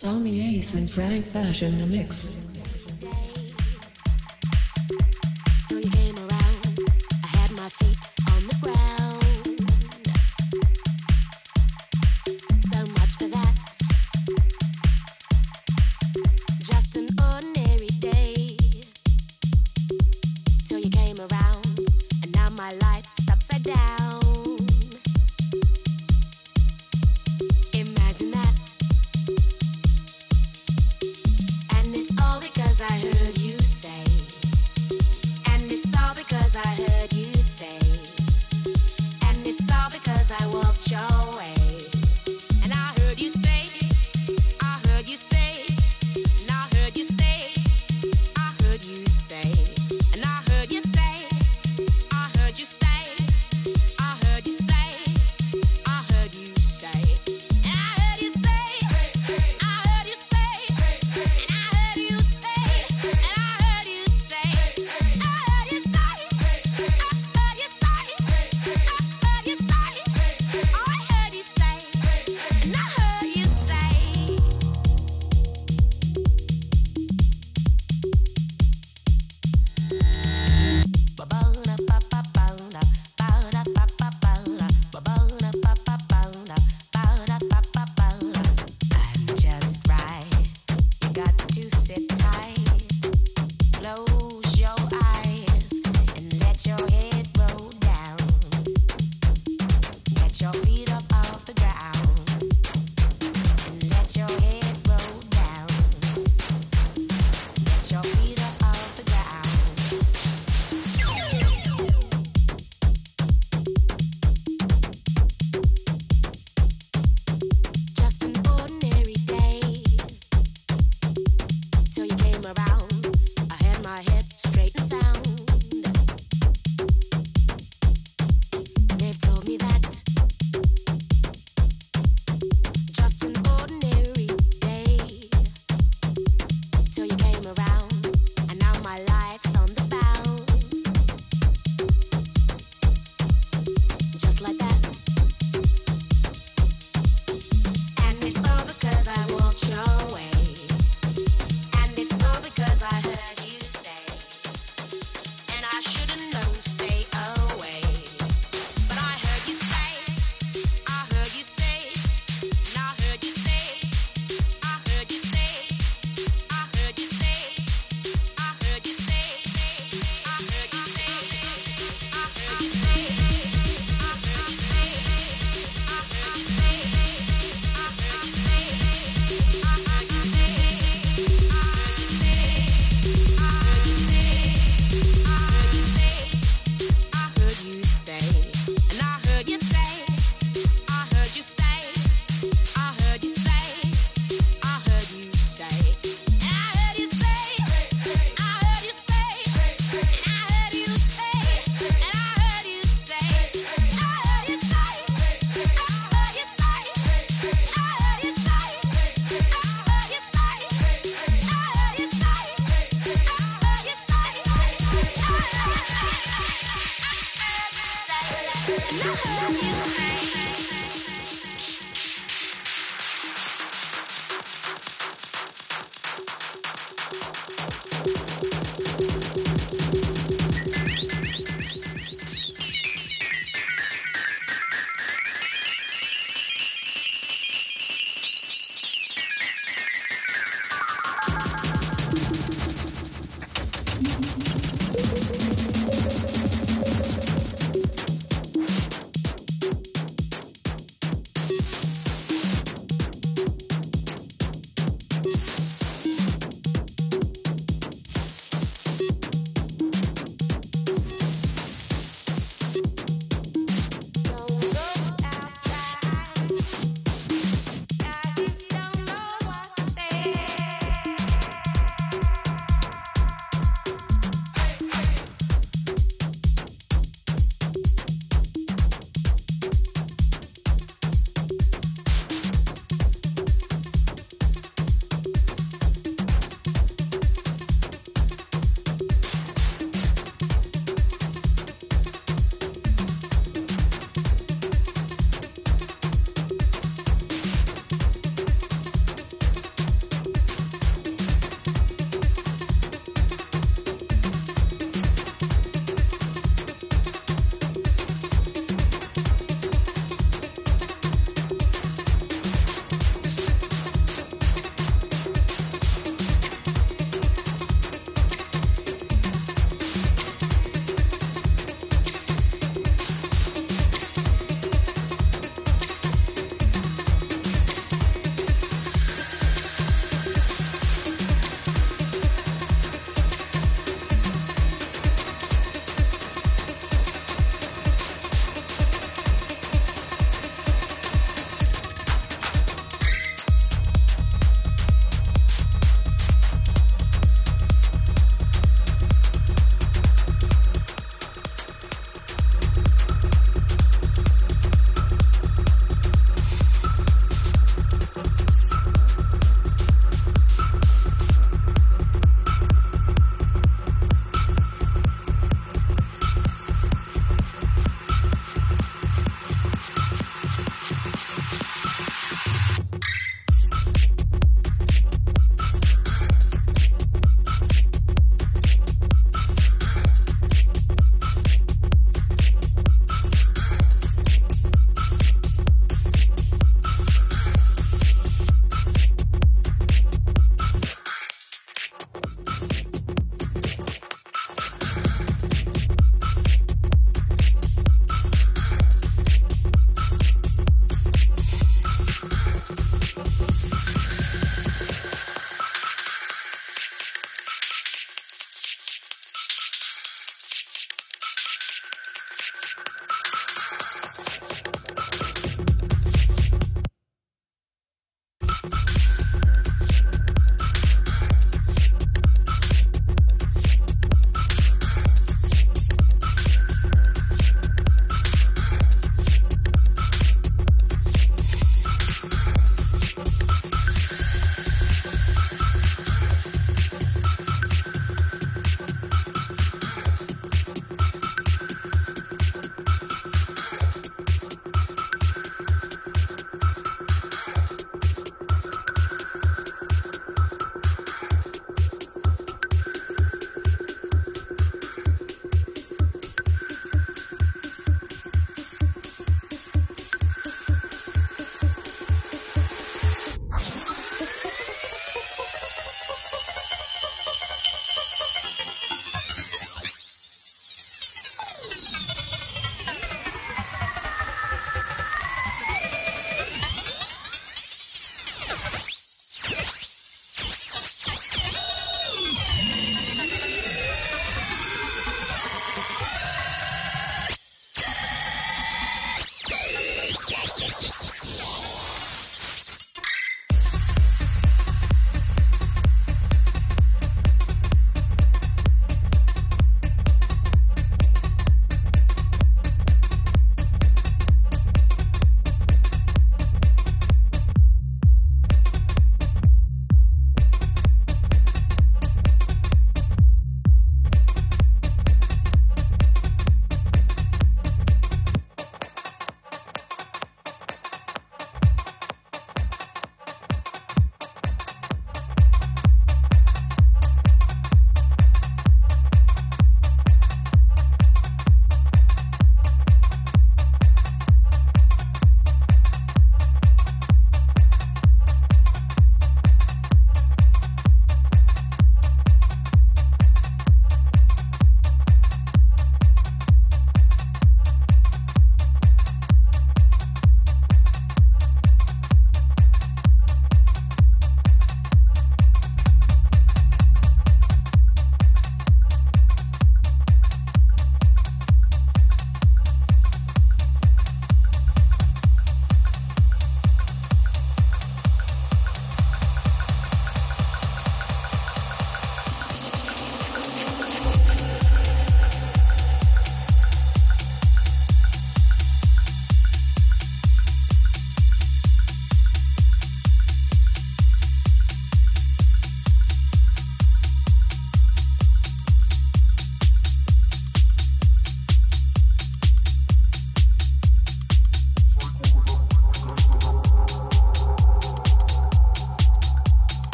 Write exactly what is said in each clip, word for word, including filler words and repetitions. Tommy Ace and Frank Bash in the mix.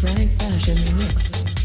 Frank Bash in the mix.